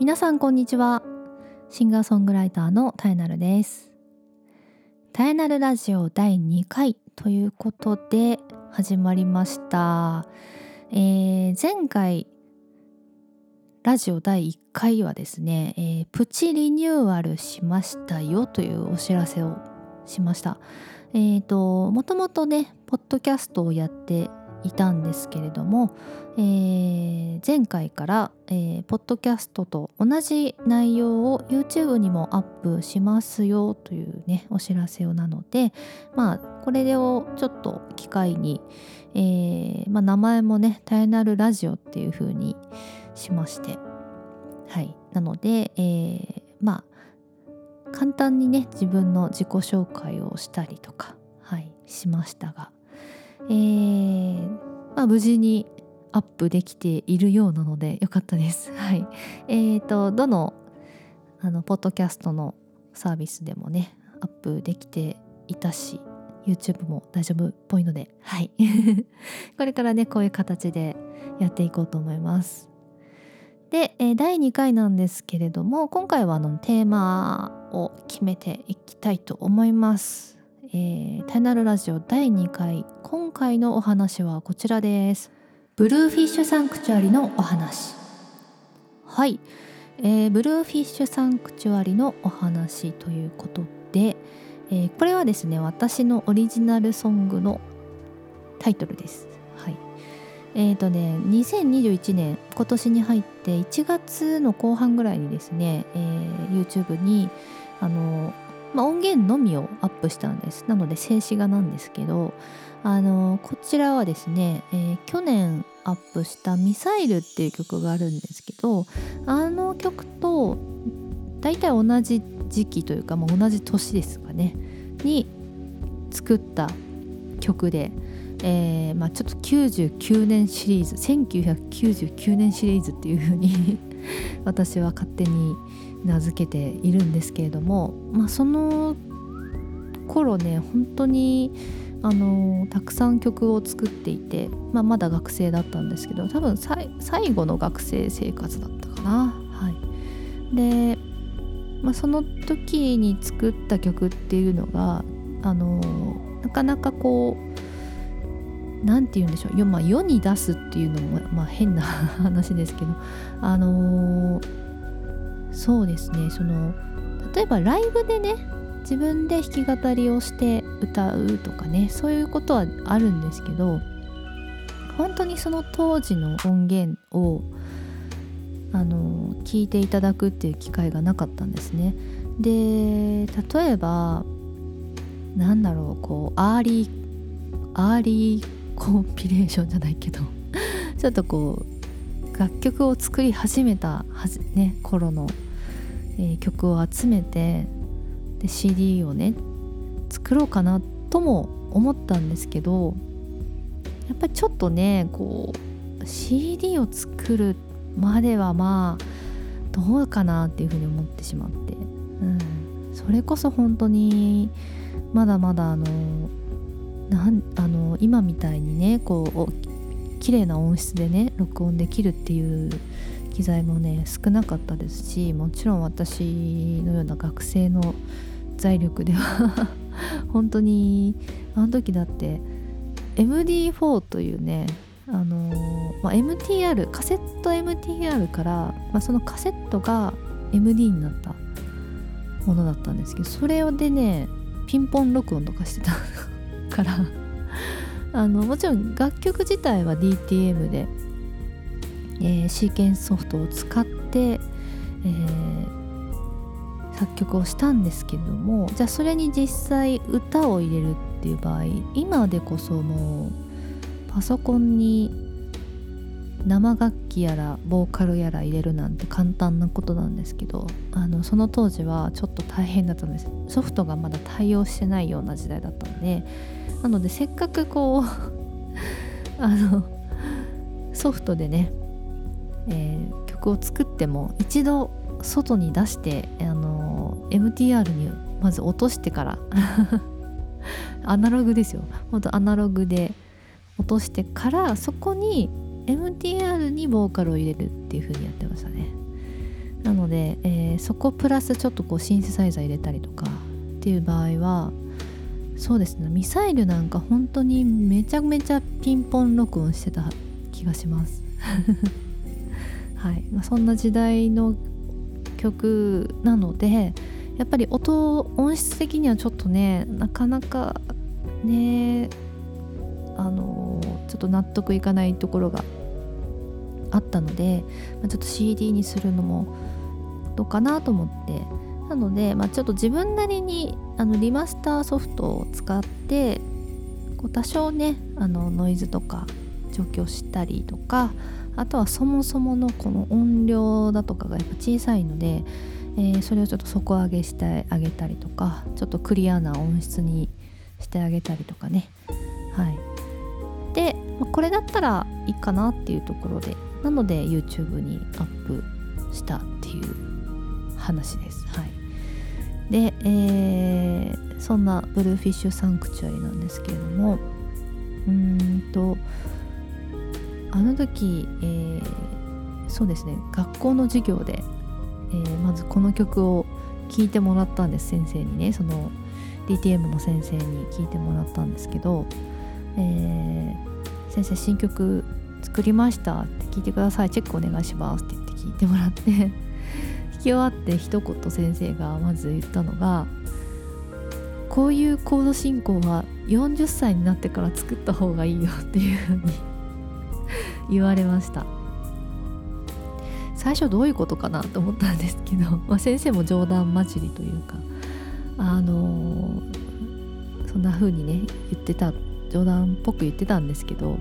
皆さんこんにちは。シンガーソングライターのたえなるです。たえなるラジオ第2回ということで始まりました。前回ラジオ第1回はですね、プチリニューアルしましたよというお知らせをしました。もともとねポッドキャストをやっていたんですけれども、前回から、ポッドキャストと同じ内容を YouTube にもアップしますよというねお知らせをなので、これをちょっと機会に、名前もねたえなるラジオっていう風にしまして、なので、簡単にね自分の自己紹介をしたりとか、しましたが、無事にアップできているようなのでよかったです。どのポッドキャストのサービスでもねアップできていたし YouTube も大丈夫っぽいので、これからねこういう形でやっていこうと思います。で、第2回なんですけれども、今回はテーマを決めていきたいと思います。たえなるラジオ第2回、今回のお話はこちらです。ブルーフィッシュサンクチュアリのお話。ブルーフィッシュサンクチュアリのお話ということで、これはですね私のオリジナルソングのタイトルです。2021年今年に入って1月の後半ぐらいにですね、YouTube に音源のみをアップしたんです。なので静止画なんですけど、こちらはですね、去年アップしたミサイルっていう曲があるんですけど、あの曲と大体同じ時期というか、同じ年ですかねに作った曲で、ちょっと99年シリーズ1999年シリーズっていう風に私は勝手に名付けているんですけれども、その頃ね本当にたくさん曲を作っていて、まだ学生だったんですけど、多分最後の学生生活だったかな。で、その時に作った曲っていうのがなかなかこうなんて言うんでしょう、世に出すっていうのも、変な話ですけど、そうですね、例えばライブでね自分で弾き語りをして歌うとかね、そういうことはあるんですけど、本当にその当時の音源を聞いていただくっていう機会がなかったんですね。で、例えばアーリーコンピレーションじゃないけどちょっとこう楽曲を作り始めた頃の、曲を集めて、で CD をね作ろうかなとも思ったんですけど、やっぱりちょっとねこう CD を作るまではどうかなっていうふうに思ってしまって、それこそ本当にまだまだ今みたいにねこう綺麗な音質でね録音できるっていう機材もね少なかったですし、もちろん私のような学生の財力では本当にあの時だって MD4 というねMTR カセット MTR から、そのカセットが MD になったものだったんですけど、それでねピンポン録音とかしてたからもちろん楽曲自体は DTM で、シーケンスソフトを使って、作曲をしたんですけれども、じゃあそれに実際歌を入れるっていう場合、今でこそもうパソコンに生楽器やらボーカルやら入れるなんて簡単なことなんですけど、その当時はちょっと大変だったんです。ソフトがまだ対応してないような時代だったんで、なのでせっかくこうソフトでね、曲を作っても一度外に出してMTR にまず落としてからアナログですよ、本当アナログで落としてから、そこに MTR にボーカルを入れるっていう風にやってましたね。なので、そこプラスちょっとこうシンセサイザー入れたりとかっていう場合は、そうですね、ミサイルなんか本当にめちゃめちゃピンポン録音してた気がしますはい、まあ、そんな時代の曲なので、やっぱり音質的にはちょっとね、なかなかね、ちょっと納得いかないところがあったので、まあ、ちょっと CD にするのもどうかなと思って、なので、まあ、ちょっと自分なりにリマスターソフトを使ってこう多少ねノイズとか除去したりとか、あとはそもそものこの音量だとかがやっぱ小さいので、それをちょっと底上げしてあげたりとか、ちょっとクリアな音質にしてあげたりとかね、はい、で、まあ、これだったらいいかなっていうところで、なので YouTube にアップしたっていう話です、はい、で、そんなブルーフィッシュサンクチュアリなんですけれども、あの時、そうですね、学校の授業で、まずこの曲を聴いてもらったんです、先生にね、その DTM の先生に聴いてもらったんですけど、先生新曲作りましたって聞いてください、チェックお願いしますって言って聞いてもらって聞き終わって一言先生がまず言ったのが、こういうコード進行は40歳になってから作った方がいいよっていうふうに言われました。最初どういうことかなと思ったんですけど、まあ、先生も冗談交じりというか、そんな風にね言ってた、冗談っぽく言ってたんですけど、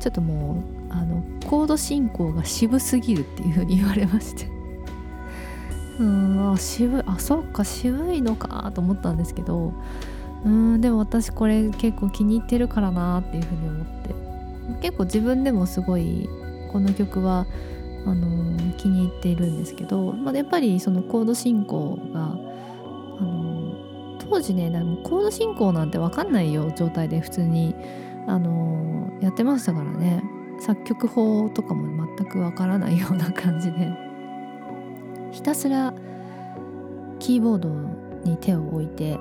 ちょっともうコード進行が渋すぎるっていう風に言われましてそうか、渋いのかと思ったんですけど、でも私これ結構気に入ってるからなっていう風に思って、結構自分でもすごいこの曲は気に入っているんですけど、まあ、やっぱりそのコード進行が、当時ね、コード進行なんて分かんないよ状態で普通に、やってましたからね、作曲法とかも全く分からないような感じで、ひたすらキーボードに手を置いて、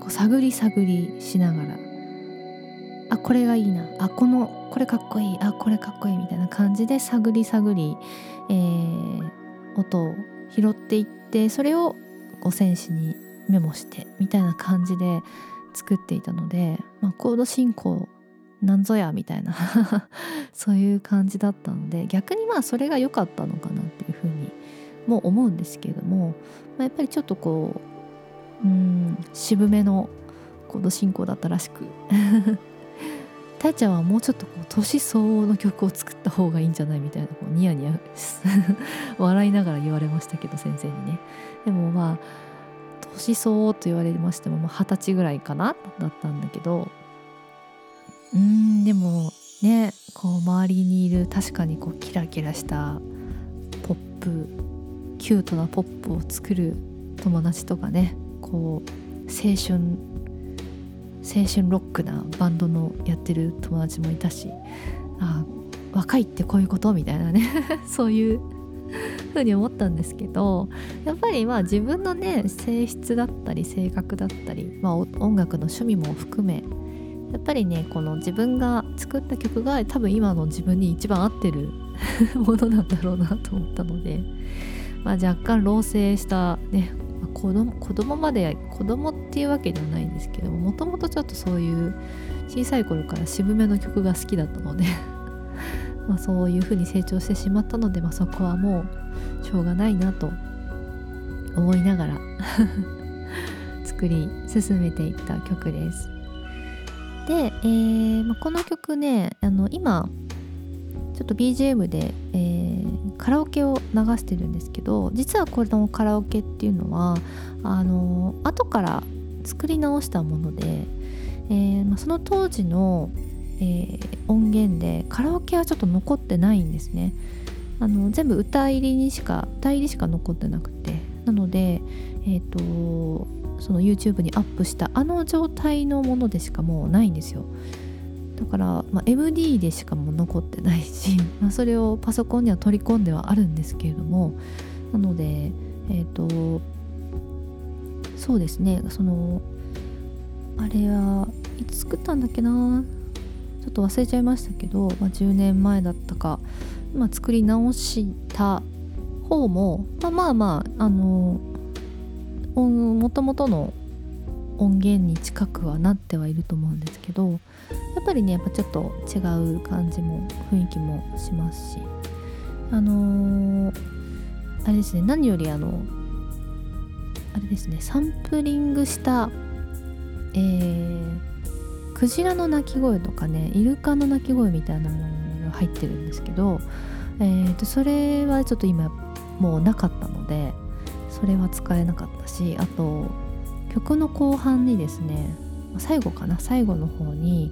こう探り探りしながら、あ、これがいいな、あ、これかっこいい、あ、これかっこいいみたいな感じで探り探り、音を拾っていって、それをこう戦士にメモしてみたいな感じで作っていたので、まあ、コード進行なんぞやみたいなそういう感じだったので、逆にまあそれが良かったのかなっていうふうにも思うんですけれども、まあ、やっぱりちょっとこう、渋めのコード進行だったらしくたいちゃんはもうちょっとこう年相応の曲を作った方がいいんじゃないみたいな、こうニヤニヤ笑いながら言われましたけど、先生にね。でもまあ年相応と言われましても、まあ、20歳ぐらいかなだったんだけど、でもね、こう周りにいる確かにこうキラキラしたポップ、キュートなポップを作る友達とかね、こう青春ロックなバンドのやってる友達もいたし、あ、若いってこういうことみたいなねそういうふうに思ったんですけど、やっぱりまあ自分のね性質だったり性格だったり、まあ、音楽の趣味も含め、やっぱりねこの自分が作った曲が多分今の自分に一番合ってるものなんだろうなと思ったので、まあ、若干老成したね、子供っていうわけではないんですけども、もともとちょっとそういう小さい頃から渋めの曲が好きだったのでまあそういう風に成長してしまったので、まあ、そこはもうしょうがないなと思いながら作り進めていった曲です。で、まあ、この曲ね、今ちょっと BGM で、カラオケを流してるんですけど、実はこのカラオケっていうのは後から作り直したもので、まあ、その当時の、音源でカラオケはちょっと残ってないんですね。全部歌入りしか残ってなくて、なので、その YouTube にアップしたあの状態のものでしかもうないんですよ。だから、MD でしかも残ってないし、それをパソコンには取り込んではあるんですけれども、なのでそうですね、そのあれはいつ作ったんだっけな、ちょっと忘れちゃいましたけど、10年前だったか、作り直した方も元々の音源に近くはなってはいると思うんですけど、やっぱりちょっと違う感じも雰囲気もしますし、あれですね、何よりあれですね、サンプリングした、クジラの鳴き声とかね、イルカの鳴き声みたいなものが入ってるんですけど、それはちょっと今もうなかったので、それは使えなかったし、あと曲の後半にですね、最後の方に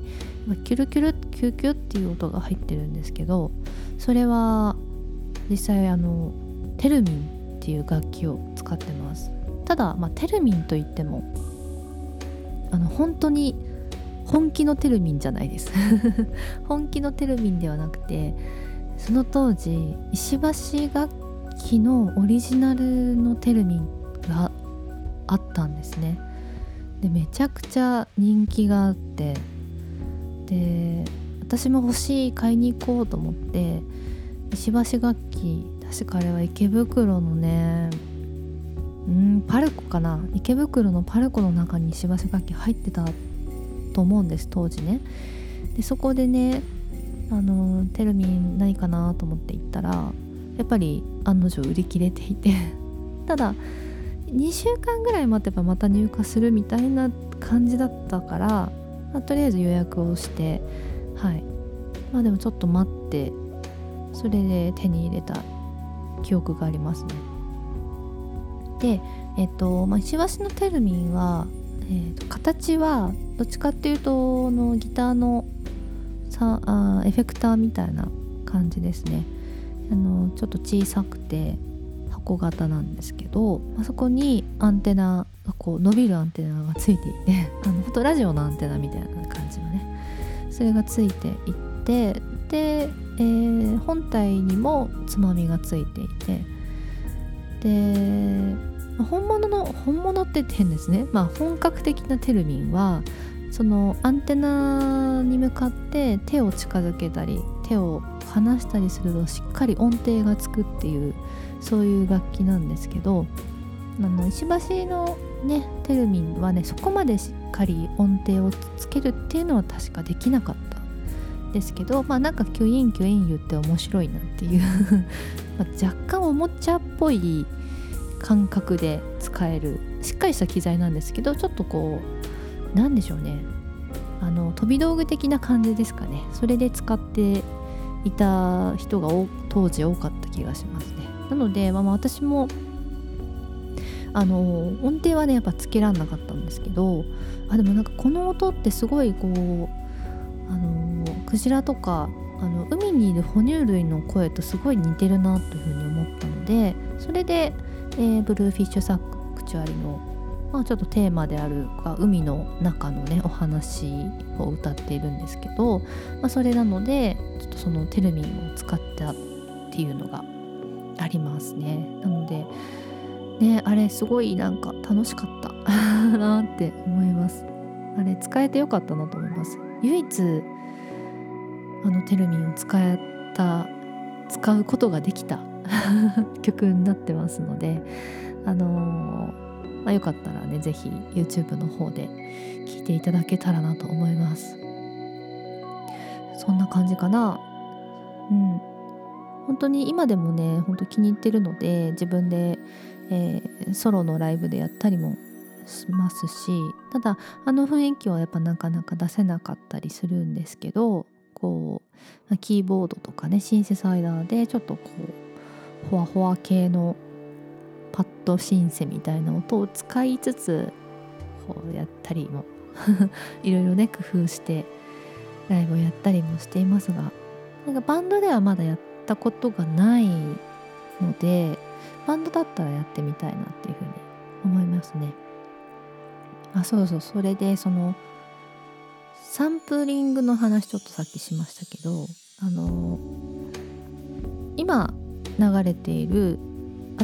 キュルキュルキュキュっていう音が入ってるんですけど、それは実際テルミンっていう楽器を使ってます。ただ、テルミンといっても本当に本気のテルミンじゃないです本気のテルミンではなくて、その当時石橋楽器のオリジナルのテルミンがあったんですね。で、めちゃくちゃ人気があって、で、私も欲しい、買いに行こうと思って、石橋楽器、確かあれは池袋のね、パルコかな、池袋のパルコの中に石橋楽器入ってたと思うんです、当時ね。で、そこでね、テルミン何かなと思って行ったら、やっぱり案の定売り切れていてただ2週間ぐらい待てばまた入荷するみたいな感じだったから、とりあえず予約をして、はい、でもちょっと待って、それで手に入れた記憶がありますね。で、石橋のテルミンは、形はどっちかっていうとのギターのエフェクターみたいな感じですね。ちょっと小さくて箱型なんですけど、そこにアンテナがこう伸びるアンテナがついていて、本当ラジオのアンテナみたいな感じのね、それがついていって、で、本体にもつまみがついていて、で、本物って変ですね、本格的なテルミンはそのアンテナに向かって手を近づけたり手を離したりするとしっかり音程がつくっていう、そういう楽器なんですけど、石橋のねテルミンはね、そこまでしっかり音程をつけるっていうのは確かできなかったんですけど、なんかキュインキュイン言って面白いなっていう若干おもちゃっぽい感覚で使えるしっかりした機材なんですけど、ちょっとこうなんでしょうね、飛び道具的な感じですかね。それで使っていた人が当時多かった気がしますね。なので、私も音程はねやっぱつけらんなかったんですけど、でもなんかこの音ってすごいこうクジラとか海にいる哺乳類の声とすごい似てるなというふうに思ったので、それで、ブルーフィッシュサクチュアリの、ちょっとテーマである海の中のねお話を歌っているんですけど、それなのでちょっとそのテルミンを使ったっていうのがありますね。なのでね、あれすごいなんか楽しかったなって思います。あれ使えてよかったなと思います。唯一テルミンを使うことができた曲になってますので、よかったらね、ぜひ YouTube の方で聴いていただけたらなと思います。そんな感じかな。本当に今でもね、本当気に入ってるので、自分で、ソロのライブでやったりもしますし、ただ雰囲気はやっぱなかなか出せなかったりするんですけど、こうキーボードとかね、シンセサイダーでちょっとこうホワホワ系のパッドシンセみたいな音を使いつつこうやったりもいろいろね工夫してライブをやったりもしていますが、なんかバンドではまだやったことがないので、バンドだったらやってみたいなっていうふうに思いますね。そうそう、それでサンプリングの話ちょっとさっきしましたけど、今流れている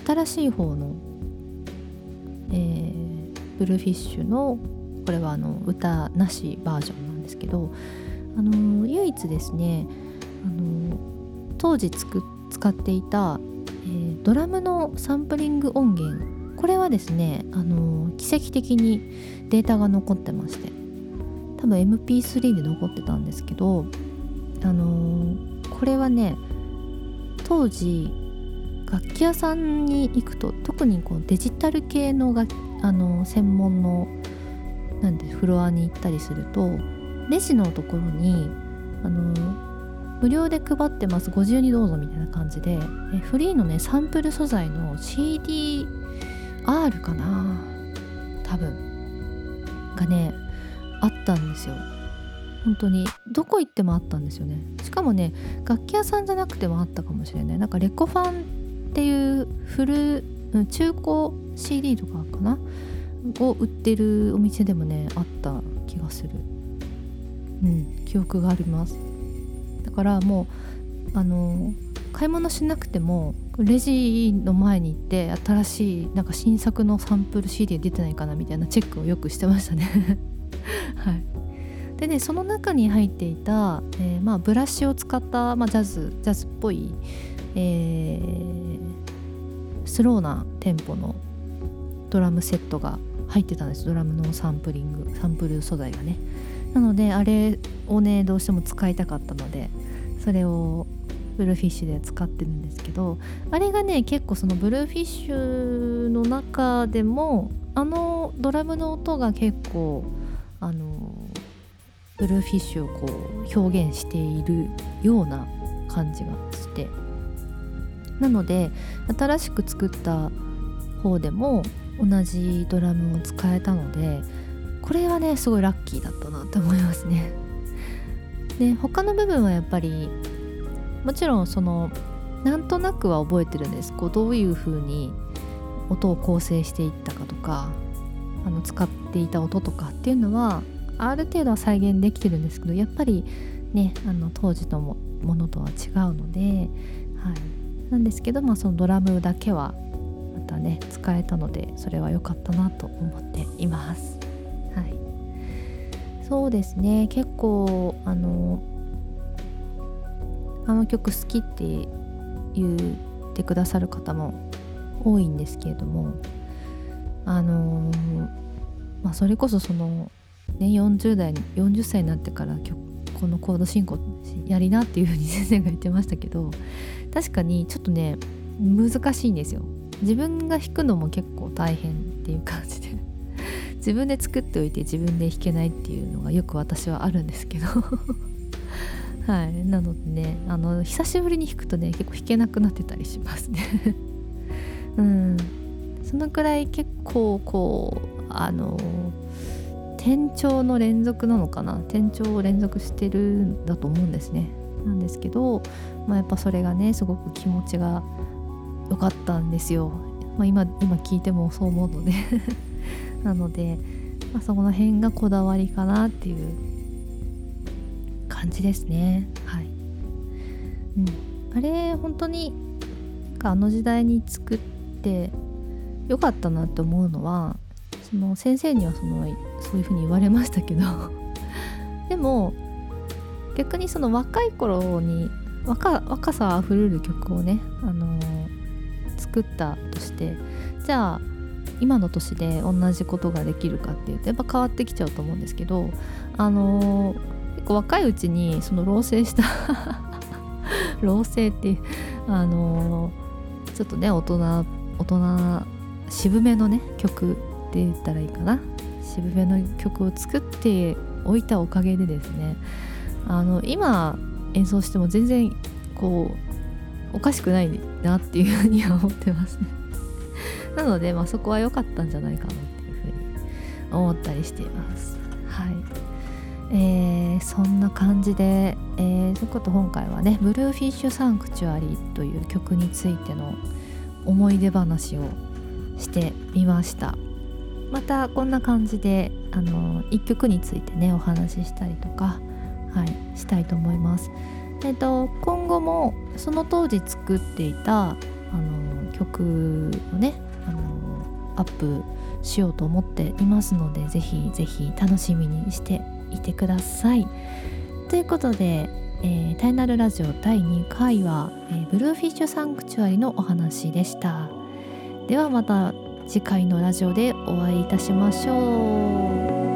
新しい方の、ブルーフィッシュのこれは歌なしバージョンなんですけど、唯一ですね、当時使っていた、ドラムのサンプリング音源、これはですね、奇跡的にデータが残ってまして、多分 MP3 で残ってたんですけど、これはね、当時楽器屋さんに行くと特にこうデジタル系の専門のなんてフロアに行ったりすると、レジのところに無料で配ってます52どうぞみたいな感じでフリーのねサンプル素材の CDR かな多分がねあったんですよ。本当にどこ行ってもあったんですよね。しかもね楽器屋さんじゃなくてもあったかもしれない。なんかレコファンっていう中古 CD とかかなを売ってるお店でもねあった気がする、記憶があります。だからもう買い物しなくてもレジの前に行って新しいなんか新作のサンプル CD 出てないかなみたいなチェックをよくしてましたね、はい、でねその中に入っていた、ブラシを使った、ジャズっぽい、スローなテンポのドラムセットが入ってたんです。ドラムのサンプル素材がね。なのであれをねどうしても使いたかったのでそれをブルーフィッシュで使ってるんですけど、あれがね結構そのブルーフィッシュの中でもドラムの音が結構ブルーフィッシュをこう表現しているような感じがして、なので新しく作った方でも同じドラムを使えたので、これはねすごいラッキーだったなと思いますね。で他の部分はやっぱりもちろんそのなんとなくは覚えてるんです。こうどういう風に音を構成していったかとか使っていた音とかっていうのはある程度は再現できてるんですけど、やっぱりね当時のものとは違うので、はい、なんですけど、そのドラムだけはまたね使えたのでそれは良かったなと思っています、はい、そうですね。結構あの曲好きって言ってくださる方も多いんですけれども、それこそその、ね、40歳になってからこのコード進行やりなっていう風に先生が言ってましたけど、確かにちょっとね難しいんですよ。自分が弾くのも結構大変っていう感じで自分で作っておいて自分で弾けないっていうのがよく私はあるんですけどはい、なのでね久しぶりに弾くとね結構弾けなくなってたりしますねそのくらい結構こう転調の連続なのかな、転調を連続してるんだと思うんですね。なんですけど、やっぱそれがねすごく気持ちが良かったんですよ、今聞いてもそう思うのでなので、そこの辺がこだわりかなっていう感じですね、はい、あれ本当に時代に作って良かったなって思うのは、その先生にはそういう風に言われましたけどでも逆にその若い頃に若さあふれる曲をね作ったとして、じゃあ今の年で同じことができるかっていうとやっぱ変わってきちゃうと思うんですけど、結構若いうちにその老成した老成ってちょっとね大人渋めのね曲って言ったらいいかな、渋めの曲を作っておいたおかげでですね、今演奏しても全然こうおかしくないなっていうふうには思ってますねなので、そこは良かったんじゃないかなっていうふうに思ったりしています、はい。そんな感じで、ということ今回はねブルーフィッシュサンクチュアリーという曲についての思い出話をしてみました。またこんな感じで一曲についてねお話ししたりとか、はい、したいと思います。今後もその当時作っていた曲をねアップしようと思っていますので、ぜひぜひ楽しみにしていてください。ということで、タイナルラジオ第2回は、ブルーフィッシュサンクチュアリのお話でした。ではまた次回のラジオでお会いいたしましょう。